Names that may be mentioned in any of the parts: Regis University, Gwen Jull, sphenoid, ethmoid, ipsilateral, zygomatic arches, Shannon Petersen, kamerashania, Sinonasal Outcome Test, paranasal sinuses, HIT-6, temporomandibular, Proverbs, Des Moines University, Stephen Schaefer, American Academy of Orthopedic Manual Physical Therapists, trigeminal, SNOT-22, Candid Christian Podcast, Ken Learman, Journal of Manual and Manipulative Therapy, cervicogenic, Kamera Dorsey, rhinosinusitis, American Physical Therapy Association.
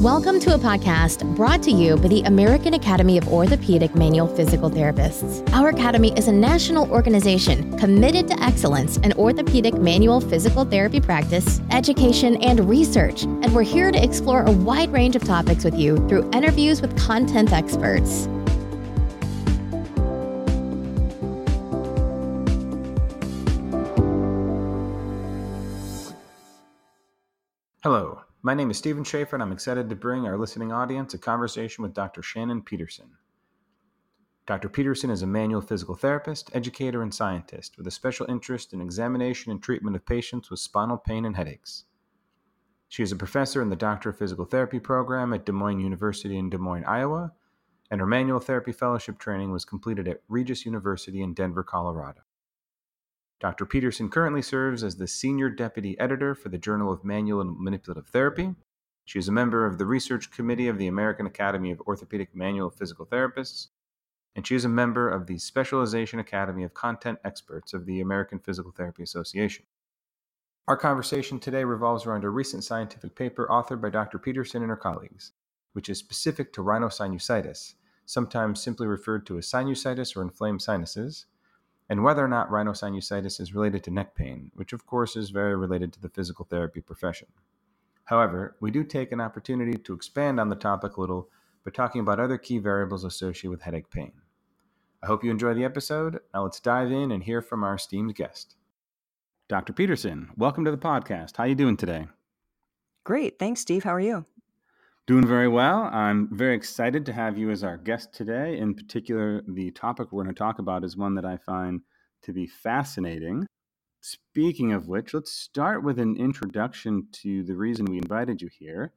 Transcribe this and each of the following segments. Welcome to a podcast brought to you by the American Academy of Orthopedic Manual Physical Therapists. Our academy is a national organization committed to excellence in orthopedic manual physical therapy practice, education, and research, and we're here to explore a wide range of topics with you through interviews with content experts. Hello. My name is Stephen Schaefer, and I'm excited to bring our listening audience a conversation with Dr. Shannon Petersen. Dr. Petersen is a manual physical therapist, educator, and scientist with a special interest in examination and treatment of patients with spinal pain and headaches. She is a professor in the Doctor of Physical Therapy program at Des Moines University in Des Moines, Iowa, and her manual therapy fellowship training was completed at Regis University in Denver, Colorado. Dr. Petersen currently serves as the Senior Deputy Editor for the Journal of Manual and Manipulative Therapy. She is a member of the Research Committee of the American Academy of Orthopedic Manual Physical Therapists, and she is a member of the Specialization Academy of Content Experts of the American Physical Therapy Association. Our conversation today revolves around a recent scientific paper authored by Dr. Petersen and her colleagues, which is specific to rhinosinusitis, sometimes simply referred to as sinusitis or inflamed sinuses, and whether or not rhinosinusitis is related to neck pain, which of course is very related to the physical therapy profession. However, we do take an opportunity to expand on the topic a little by talking about other key variables associated with headache pain. I hope you enjoy the episode. Now let's dive in and hear from our esteemed guest. Dr. Petersen, welcome to the podcast. How are you doing today? Great. Thanks, Steve. How are you? Doing very well. I'm very excited to have you as our guest today. In particular, the topic we're going to talk about is one that I find to be fascinating. Speaking of which, let's start with an introduction to the reason we invited you here.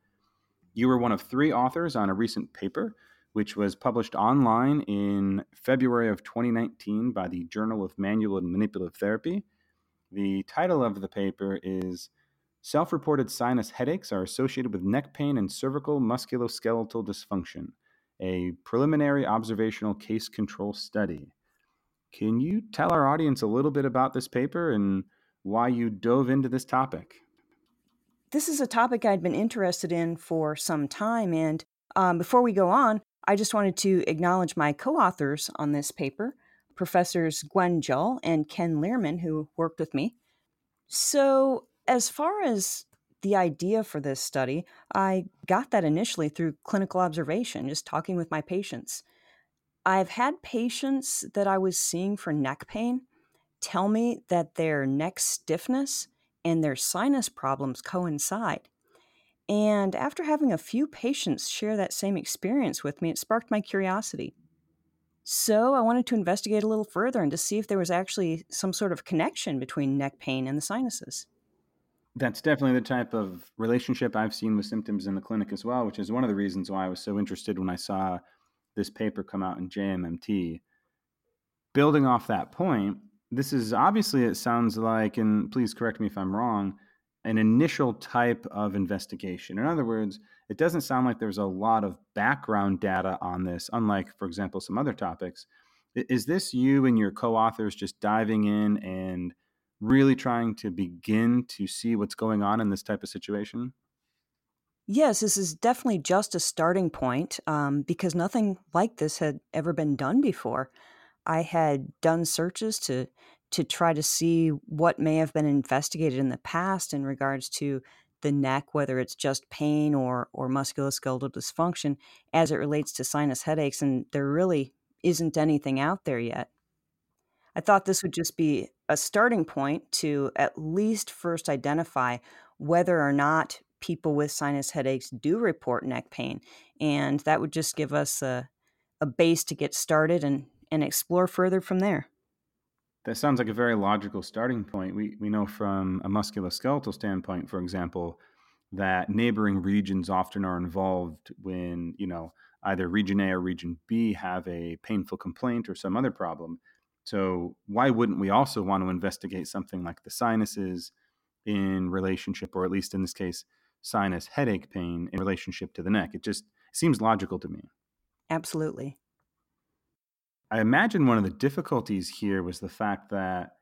You were one of three authors on a recent paper, which was published online in February of 2019 by the Journal of Manual and Manipulative Therapy. The title of the paper is Self-reported sinus headaches are associated with neck pain and cervical musculoskeletal dysfunction, a preliminary observational case control study. Can you tell our audience a little bit about this paper and why you dove into this topic? This is a topic I'd been interested in for some time. And before we go on, I just wanted to acknowledge my co-authors on this paper, Professors Gwen Jull and Ken Learman, who worked with me. So, as far as the idea for this study, I got that initially through clinical observation, just talking with my patients. I've had patients that I was seeing for neck pain tell me that their neck stiffness and their sinus problems coincide. And after having a few patients share that same experience with me, it sparked my curiosity. So I wanted to investigate a little further and to see if there was actually some sort of connection between neck pain and the sinuses. That's definitely the type of relationship I've seen with symptoms in the clinic as well, which is one of the reasons why I was so interested when I saw this paper come out in JMMT. Building off that point, this is obviously, it sounds like, and please correct me if I'm wrong, an initial type of investigation. In other words, it doesn't sound like there's a lot of background data on this, unlike, for example, some other topics. Is this you and your co-authors just diving in and really trying to begin to see what's going on in this type of situation? Yes, this is definitely just a starting point because nothing like this had ever been done before. I had done searches to try to see what may have been investigated in the past in regards to the neck, whether it's just pain or musculoskeletal dysfunction as it relates to sinus headaches, and there really isn't anything out there yet. I thought this would just be a starting point to at least first identify whether or not people with sinus headaches do report neck pain. And that would just give us a base to get started and explore further from there. That sounds like a very logical starting point. We know from a musculoskeletal standpoint, for example, that neighboring regions often are involved when, either region A or region B have a painful complaint or some other problem. So why wouldn't we also want to investigate something like the sinuses in relationship, or at least in this case, sinus headache pain in relationship to the neck? It just seems logical to me. Absolutely. I imagine one of the difficulties here was the fact that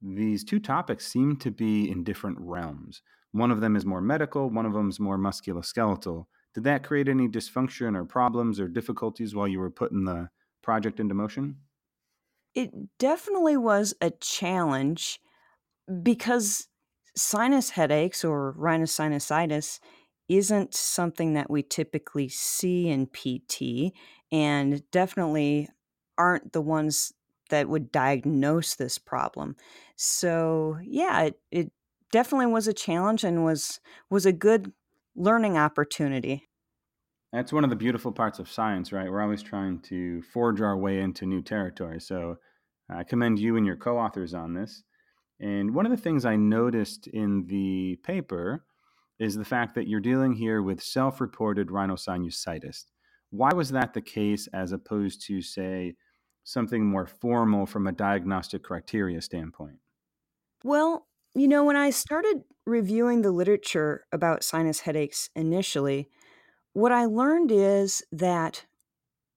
these two topics seem to be in different realms. One of them is more medical, one of them is more musculoskeletal. Did that create any dysfunction or problems or difficulties while you were putting the project into motion? It definitely was a challenge because sinus headaches or rhinosinusitis isn't something that we typically see in PT and definitely aren't the ones that would diagnose this problem. So yeah, it definitely was a challenge and was a good learning opportunity. That's one of the beautiful parts of science, right? We're always trying to forge our way into new territory. So I commend you and your co-authors on this. And one of the things I noticed in the paper is the fact that you're dealing here with self-reported rhinosinusitis. Why was that the case as opposed to, say, something more formal from a diagnostic criteria standpoint? Well, you know, when I started reviewing the literature about sinus headaches initially, what I learned is that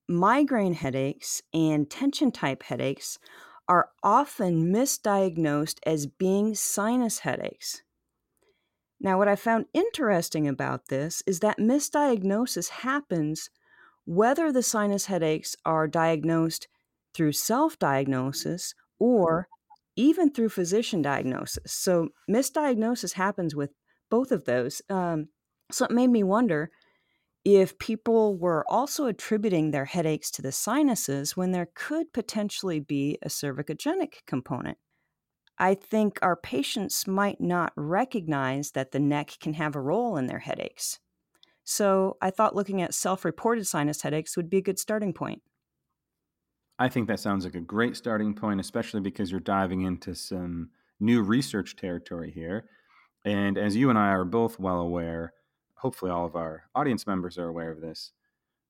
migraine headaches and tension type headaches are often misdiagnosed as being sinus headaches. Now, what I found interesting about this is that misdiagnosis happens whether the sinus headaches are diagnosed through self-diagnosis or even through physician diagnosis. So misdiagnosis happens with both of those. So it made me wonder if people were also attributing their headaches to the sinuses when there could potentially be a cervicogenic component. I think our patients might not recognize that the neck can have a role in their headaches. So I thought looking at self-reported sinus headaches would be a good starting point. I think that sounds like a great starting point, especially because you're diving into some new research territory here. And as you and I are both well aware, hopefully all of our audience members are aware of this,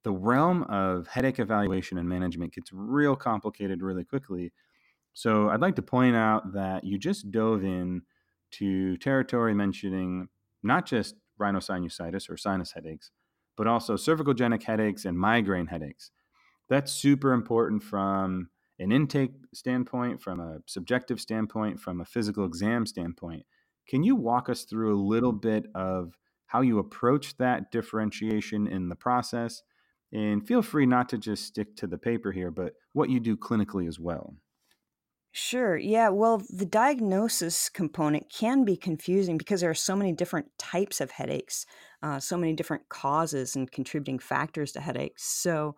the realm of headache evaluation and management gets real complicated really quickly. So I'd like to point out that you just dove in to territory mentioning not just rhinosinusitis or sinus headaches, but also cervicogenic headaches and migraine headaches. That's super important from an intake standpoint, from a subjective standpoint, from a physical exam standpoint. Can you walk us through a little bit of how you approach that differentiation in the process? And feel free not to just stick to the paper here, but what you do clinically as well. Sure. Yeah. Well, the diagnosis component can be confusing because there are so many different types of headaches, so many different causes and contributing factors to headaches. So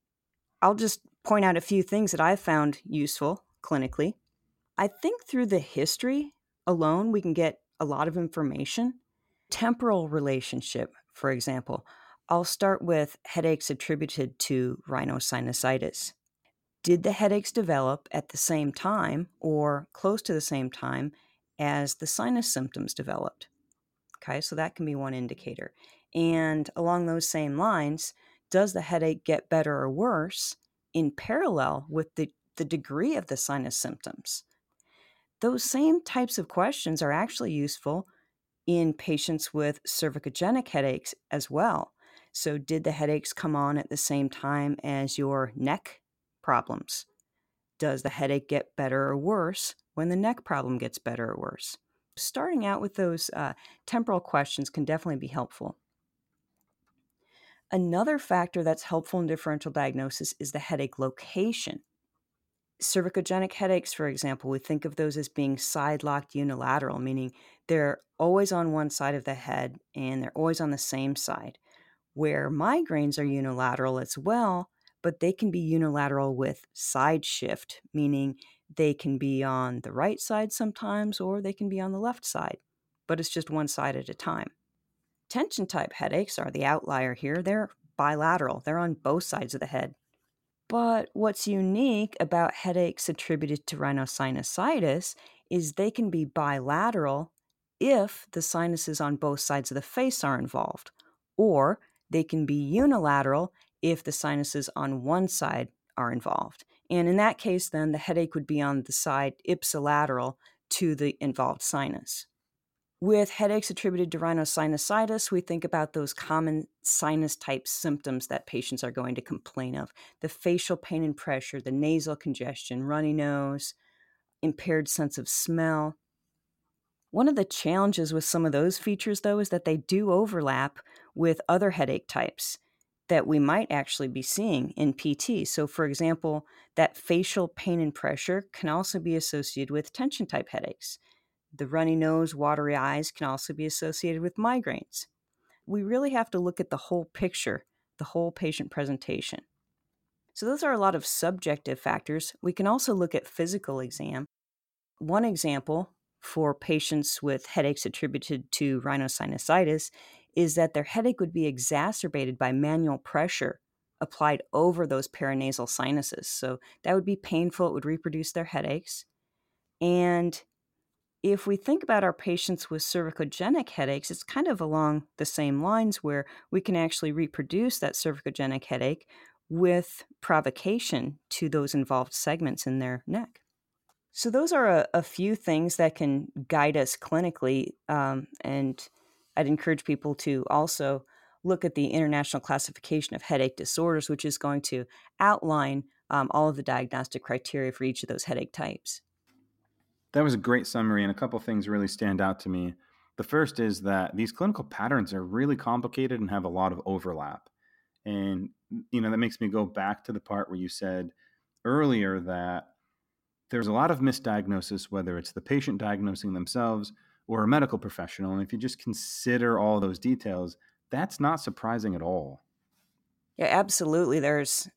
I'll just point out a few things that I found useful clinically. I think through the history alone, we can get a lot of information. Temporal relationship, for example. I'll start with headaches attributed to rhinosinusitis. Did the headaches develop at the same time or close to the same time as the sinus symptoms developed? Okay, so that can be one indicator. And along those same lines, does the headache get better or worse in parallel with the degree of the sinus symptoms? Those same types of questions are actually useful in patients with cervicogenic headaches as well. So did the headaches come on at the same time as your neck problems? Does the headache get better or worse when the neck problem gets better or worse? Starting out with those temporal questions can definitely be helpful. Another factor that's helpful in differential diagnosis is the headache location. Cervicogenic headaches, for example, we think of those as being side-locked unilateral, meaning they're always on one side of the head and they're always on the same side, where migraines are unilateral as well, but they can be unilateral with side shift, meaning they can be on the right side sometimes or they can be on the left side, but it's just one side at a time. Tension type headaches are the outlier here. They're bilateral. They're on both sides of the head. But what's unique about headaches attributed to rhinosinusitis is they can be bilateral if the sinuses on both sides of the face are involved, or they can be unilateral if the sinuses on one side are involved. And in that case, then the headache would be on the side ipsilateral to the involved sinus. With headaches attributed to rhinosinusitis, we think about those common sinus type symptoms that patients are going to complain of: the facial pain and pressure, the nasal congestion, runny nose, impaired sense of smell. One of the challenges with some of those features, though, is that they do overlap with other headache types. that we might actually be seeing in PT. So for example, that facial pain and pressure can also be associated with tension type headaches. The runny nose, watery eyes can also be associated with migraines. We really have to look at the whole picture, the whole patient presentation. So those are a lot of subjective factors. We can also look at physical exam. One example for patients with headaches attributed to rhinosinusitis is that their headache would be exacerbated by manual pressure applied over those paranasal sinuses. So that would be painful. It would reproduce their headaches. And if we think about our patients with cervicogenic headaches, it's kind of along the same lines where we can actually reproduce that cervicogenic headache with provocation to those involved segments in their neck. So those are a few things that can guide us clinically, and I'd encourage people to also look at the International Classification of Headache Disorders, which is going to outline all of the diagnostic criteria for each of those headache types. That was a great summary, and a couple things really stand out to me. The first is that these clinical patterns are really complicated and have a lot of overlap. And, you know, that makes me go back to the part where you said earlier that there's a lot of misdiagnosis, whether it's the patient diagnosing themselves or a medical professional. And if you just consider all those details, that's not surprising at all. Yeah, absolutely. There's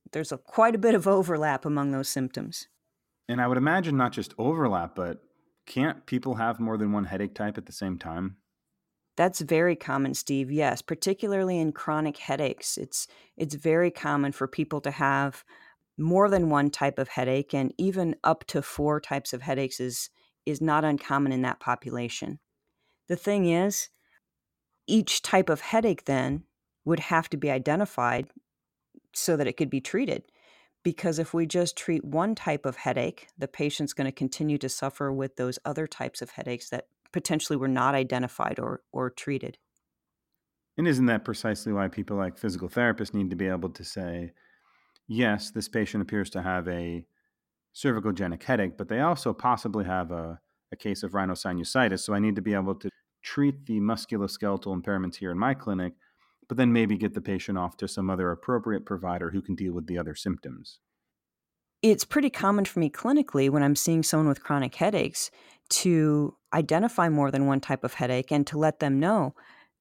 quite a bit of overlap among those symptoms. And I would imagine not just overlap, but can't people have more than one headache type at the same time? That's very common, Steve. Yes, particularly in chronic headaches. It's very common for people to have more than one type of headache, and even up to 4 types of headaches is not uncommon in that population. The thing is, each type of headache then would have to be identified so that it could be treated. Because if we just treat one type of headache, the patient's going to continue to suffer with those other types of headaches that potentially were not identified or treated. And isn't that precisely why people like physical therapists need to be able to say, yes, this patient appears to have a cervicogenic headache, but they also possibly have a case of rhinosinusitis. So I need to be able to treat the musculoskeletal impairments here in my clinic, but then maybe get the patient off to some other appropriate provider who can deal with the other symptoms. It's pretty common for me clinically when I'm seeing someone with chronic headaches to identify more than one type of headache and to let them know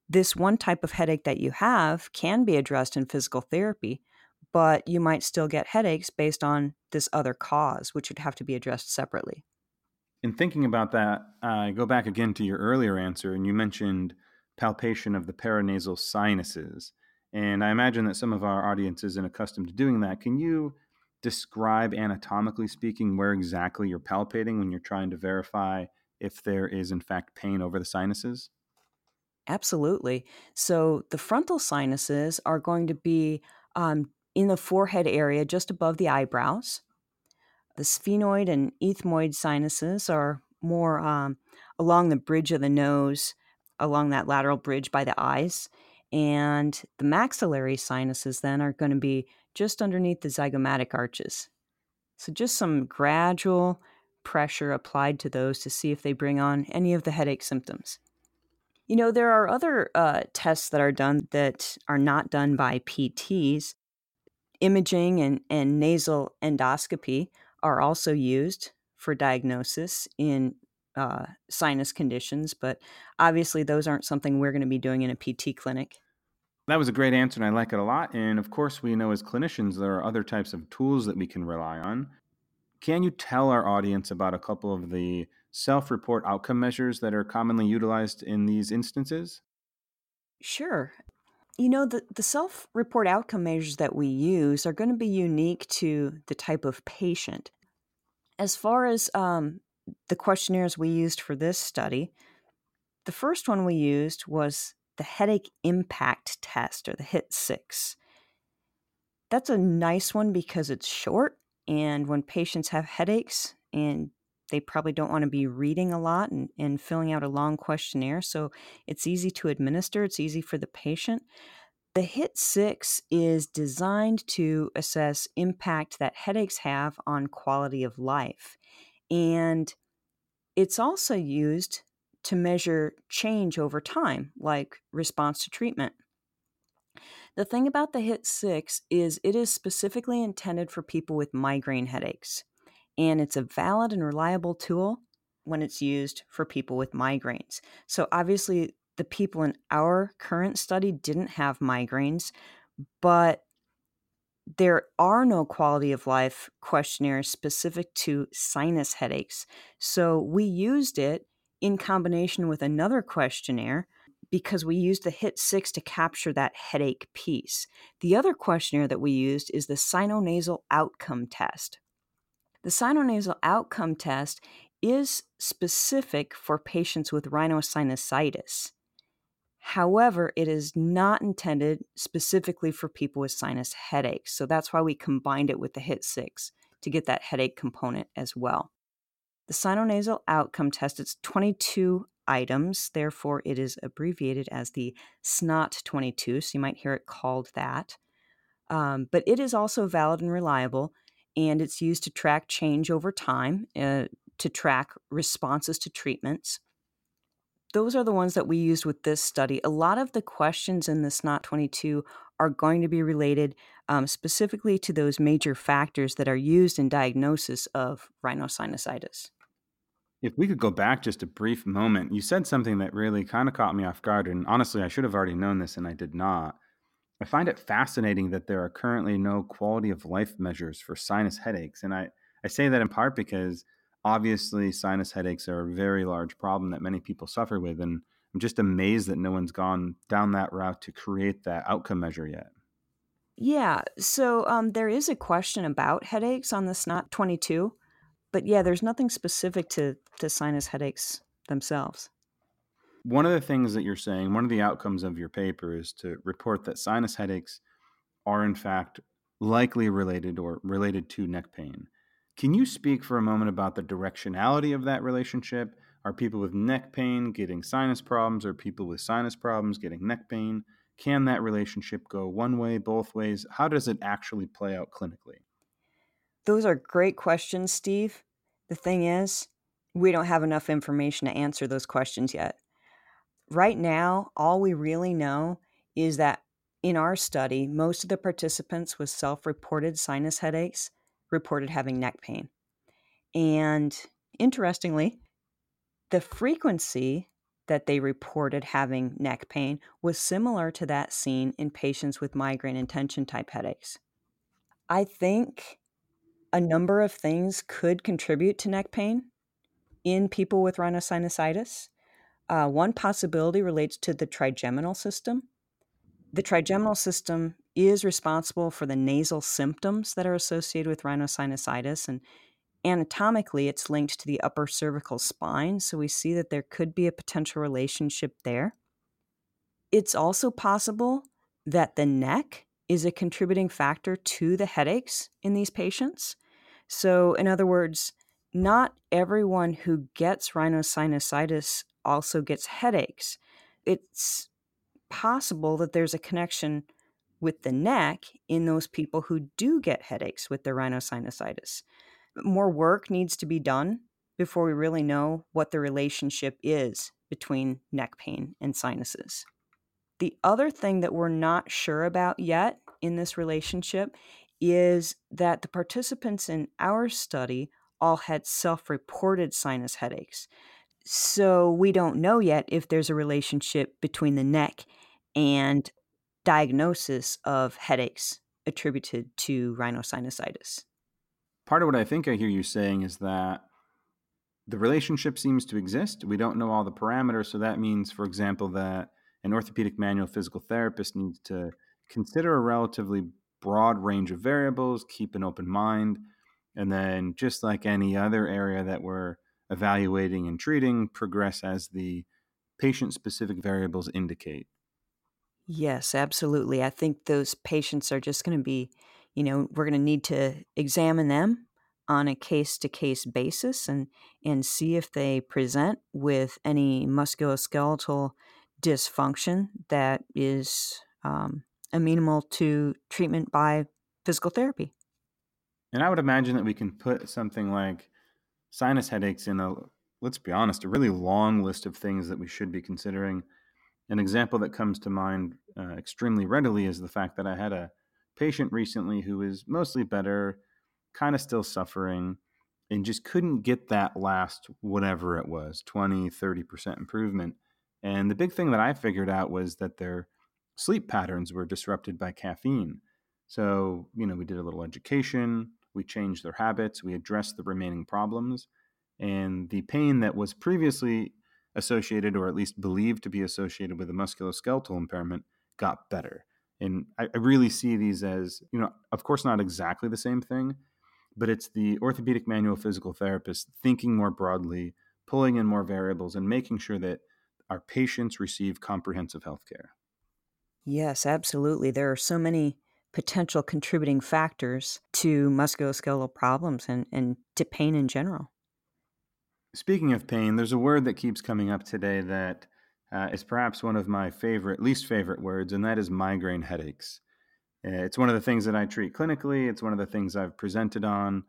this one type of headache that you have can be addressed in physical therapy, but you might still get headaches based on this other cause, which would have to be addressed separately. In thinking about that, I go back again to your earlier answer, and you mentioned palpation of the paranasal sinuses. And I imagine that some of our audience isn't accustomed to doing that. Can you describe, anatomically speaking, where exactly you're palpating when you're trying to verify if there is, in fact, pain over the sinuses? Absolutely. So the frontal sinuses are going to be in the forehead area just above the eyebrows. The sphenoid and ethmoid sinuses are more along the bridge of the nose, along that lateral bridge by the eyes. And the maxillary sinuses then are going to be just underneath the zygomatic arches. So just some gradual pressure applied to those to see if they bring on any of the headache symptoms. You know, there are other tests that are done that are not done by PTs. Imaging and nasal endoscopy are also used for diagnosis in sinus conditions, but obviously those aren't something we're going to be doing in a PT clinic. That was a great answer, and I like it a lot. And of course, we know as clinicians there are other types of tools that we can rely on. Can you tell our audience about a couple of the self-report outcome measures that are commonly utilized in these instances? Sure. You know, the self-report outcome measures that we use are going to be unique to the type of patient. As far as the questionnaires we used for this study, the first one we used was the Headache Impact Test, or the HIT-6. That's a nice one because it's short, and when patients have headaches, and they probably don't want to be reading a lot and filling out a long questionnaire, so it's easy to administer. It's easy for the patient. The HIT-6 is designed to assess impact that headaches have on quality of life. And it's also used to measure change over time, like response to treatment. The thing about the HIT-6 is it is specifically intended for people with migraine headaches, and it's a valid and reliable tool when it's used for people with migraines. So obviously, the people in our current study didn't have migraines, but there are no quality of life questionnaires specific to sinus headaches. So we used it in combination with another questionnaire because we used the HIT-6 to capture that headache piece. The other questionnaire that we used is the Sinonasal Outcome Test. The Sinonasal Outcome Test is specific for patients with rhinosinusitis. However, it is not intended specifically for people with sinus headaches. So that's why we combined it with the HIT-6 to get that headache component as well. The Sinonasal Outcome Test, it's 22 items. Therefore, it is abbreviated as the SNOT-22. So you might hear it called that. But it is also valid and reliable, and it's used to track change over time, to track responses to treatments. Those are the ones that we used with this study. A lot of the questions in the SNOT-22 are going to be related specifically to those major factors that are used in diagnosis of rhinosinusitis. If we could go back just a brief moment, you said something that really kind of caught me off guard, and honestly, I should have already known this, and I did not. I find it fascinating that there are currently no quality of life measures for sinus headaches, and I say that in part because obviously, sinus headaches are a very large problem that many people suffer with, and I'm just amazed that no one's gone down that route to create that outcome measure yet. Yeah, so there is a question about headaches on the SNOT-22, but yeah, there's nothing specific to sinus headaches themselves. One of the things that you're saying, one of the outcomes of your paper is to report that sinus headaches are in fact likely related or related to neck pain. Can you speak for a moment about the directionality of that relationship? Are people with neck pain getting sinus problems? Are people with sinus problems getting neck pain? Can that relationship go one way, both ways? How does it actually play out clinically? Those are great questions, Steve. The thing is, we don't have enough information to answer those questions yet. Right now, all we really know is that in our study, most of the participants with self-reported sinus headaches reported having neck pain. And interestingly, the frequency that they reported having neck pain was similar to that seen in patients with migraine and tension type headaches. I think a number of things could contribute to neck pain in people with rhinosinusitis. One possibility relates to the trigeminal system. The trigeminal system is responsible for the nasal symptoms that are associated with rhinosinusitis, and anatomically it's linked to the upper cervical spine, so we see that there could be a potential relationship there. It's also possible that the neck is a contributing factor to the headaches in these patients. So in other words, not everyone who gets rhinosinusitis also gets headaches. It's possible that there's a connection with the neck in those people who do get headaches with their rhinosinusitis. More work needs to be done before we really know what the relationship is between neck pain and sinuses. The other thing that we're not sure about yet in this relationship is that the participants in our study all had self-reported sinus headaches. So we don't know yet if there's a relationship between the neck and diagnosis of headaches attributed to rhinosinusitis. Part of what I think I hear you saying is that the relationship seems to exist. We don't know all the parameters. So that means, for example, that an orthopedic manual physical therapist needs to consider a relatively broad range of variables, keep an open mind, and then just like any other area that we're evaluating and treating, progress as the patient-specific variables indicate. Yes, absolutely. I think those patients are just going to be, we're going to need to examine them on a case-to-case basis and see if they present with any musculoskeletal dysfunction that is amenable to treatment by physical therapy. And I would imagine that we can put something like sinus headaches in a really long list of things that we should be considering. An example that comes to mind extremely readily is the fact that I had a patient recently who is mostly better, kind of still suffering, and just couldn't get that last whatever it was, 20, 30% improvement. And the big thing that I figured out was that their sleep patterns were disrupted by caffeine. So, you know, we did a little education, we changed their habits, we addressed the remaining problems, and the pain that was previously associated, or at least believed to be associated with a musculoskeletal impairment, got better. And I really see these as, you know, of course not exactly the same thing, but it's the orthopedic manual physical therapist thinking more broadly, pulling in more variables, and making sure that our patients receive comprehensive health care. Yes, absolutely. There are so many potential contributing factors to musculoskeletal problems and to pain in general. Speaking of pain, there's a word that keeps coming up today that is perhaps one of my least favorite words, and that is migraine headaches. It's one of the things that I treat clinically. It's one of the things I've presented on.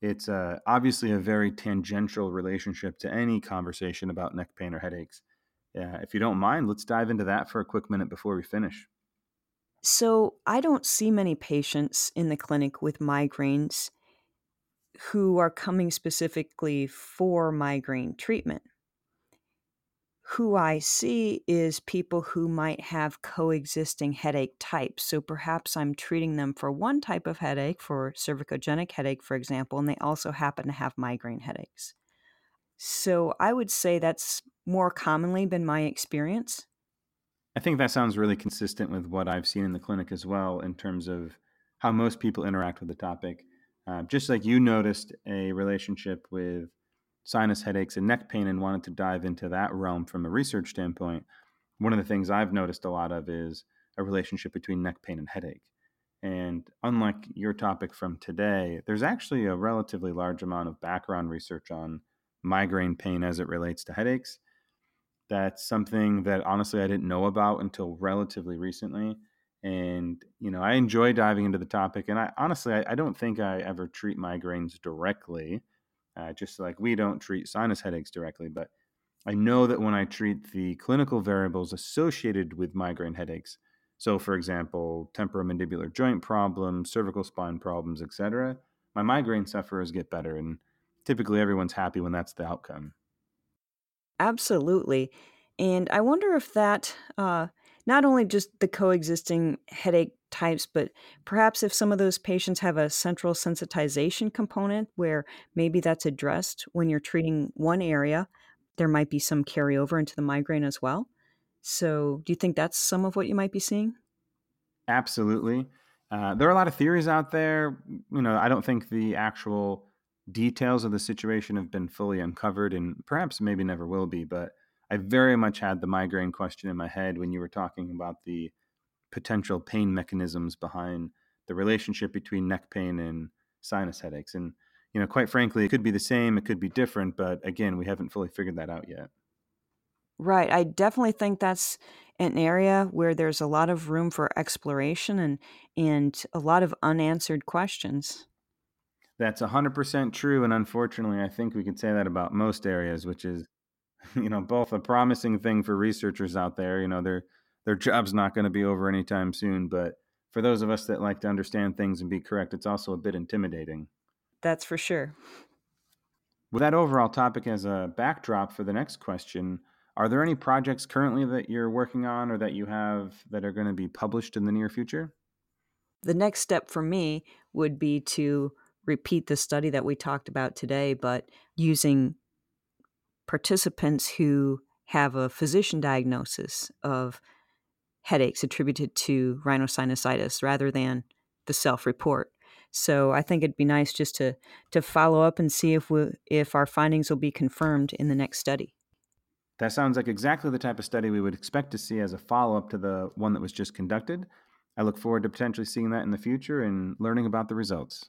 It's obviously a very tangential relationship to any conversation about neck pain or headaches. If you don't mind, let's dive into that for a quick minute before we finish. So I don't see many patients in the clinic with migraines who are coming specifically for migraine treatment. Who I see is people who might have coexisting headache types. So perhaps I'm treating them for one type of headache, for cervicogenic headache, for example, and they also happen to have migraine headaches. So I would say that's more commonly been my experience. I think that sounds really consistent with what I've seen in the clinic as well, in terms of how most people interact with the topic. Just like you noticed a relationship with sinus headaches and neck pain and wanted to dive into that realm from a research standpoint, one of the things I've noticed a lot of is a relationship between neck pain and headache. And unlike your topic from today, there's actually a relatively large amount of background research on migraine pain as it relates to headaches. That's something that honestly I didn't know about until relatively recently. And, you know, I enjoy diving into the topic. And I honestly, I don't think I ever treat migraines directly, just like we don't treat sinus headaches directly. But I know that when I treat the clinical variables associated with migraine headaches, so for example, temporomandibular joint problems, cervical spine problems, etc., my migraine sufferers get better. And typically everyone's happy when that's the outcome. Absolutely. And I wonder if that, not only just the coexisting headache types, but perhaps if some of those patients have a central sensitization component where maybe that's addressed when you're treating one area, there might be some carryover into the migraine as well. So do you think that's some of what you might be seeing? Absolutely. There are a lot of theories out there. You know, I don't think the actual details of the situation have been fully uncovered, and perhaps maybe never will be, but I very much had the migraine question in my head when you were talking about the potential pain mechanisms behind the relationship between neck pain and sinus headaches. And, you know, quite frankly, it could be the same, it could be different, but again, we haven't fully figured that out yet. Right. I definitely think that's an area where there's a lot of room for exploration and a lot of unanswered questions. That's 100% true. And unfortunately, I think we could say that about most areas, which is, you know, both a promising thing for researchers out there. You know, their job's not going to be over anytime soon. But for those of us that like to understand things and be correct, it's also a bit intimidating. That's for sure. With that overall topic as a backdrop for the next question, are there any projects currently that you're working on or that you have that are going to be published in the near future? The next step for me would be to repeat the study that we talked about today, but using participants who have a physician diagnosis of headaches attributed to rhinosinusitis rather than the self-report. So I think it'd be nice just to follow up and see if our findings will be confirmed in the next study. That sounds like exactly the type of study we would expect to see as a follow-up to the one that was just conducted. I look forward to potentially seeing that in the future and learning about the results.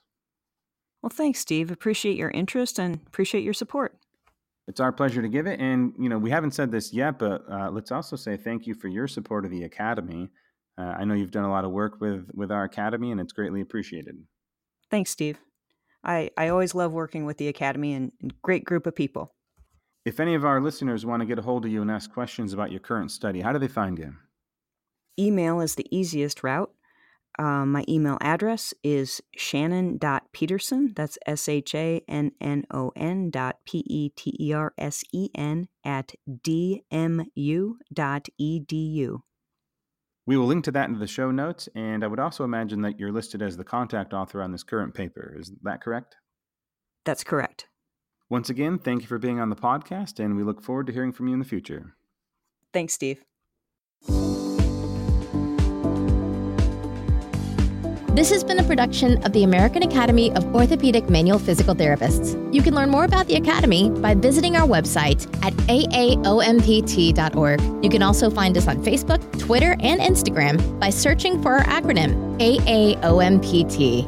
Well, thanks, Steve. Appreciate your interest and appreciate your support. It's our pleasure to give it. And, you know, we haven't said this yet, but let's also say thank you for your support of the Academy. I know you've done a lot of work with our Academy, and it's greatly appreciated. Thanks, Steve. I always love working with the Academy and great group of people. If any of our listeners want to get a hold of you and ask questions about your current study, how do they find you? Email is the easiest route. My email address is shannon.petersen, that's shannon.petersen @dmu.edu. We will link to that in the show notes, and I would also imagine that you're listed as the contact author on this current paper. Is that correct? That's correct. Once again, thank you for being on the podcast, and we look forward to hearing from you in the future. Thanks, Steve. This has been a production of the American Academy of Orthopedic Manual Physical Therapists. You can learn more about the Academy by visiting our website at aaompt.org. You can also find us on Facebook, Twitter, and Instagram by searching for our acronym, AAOMPT.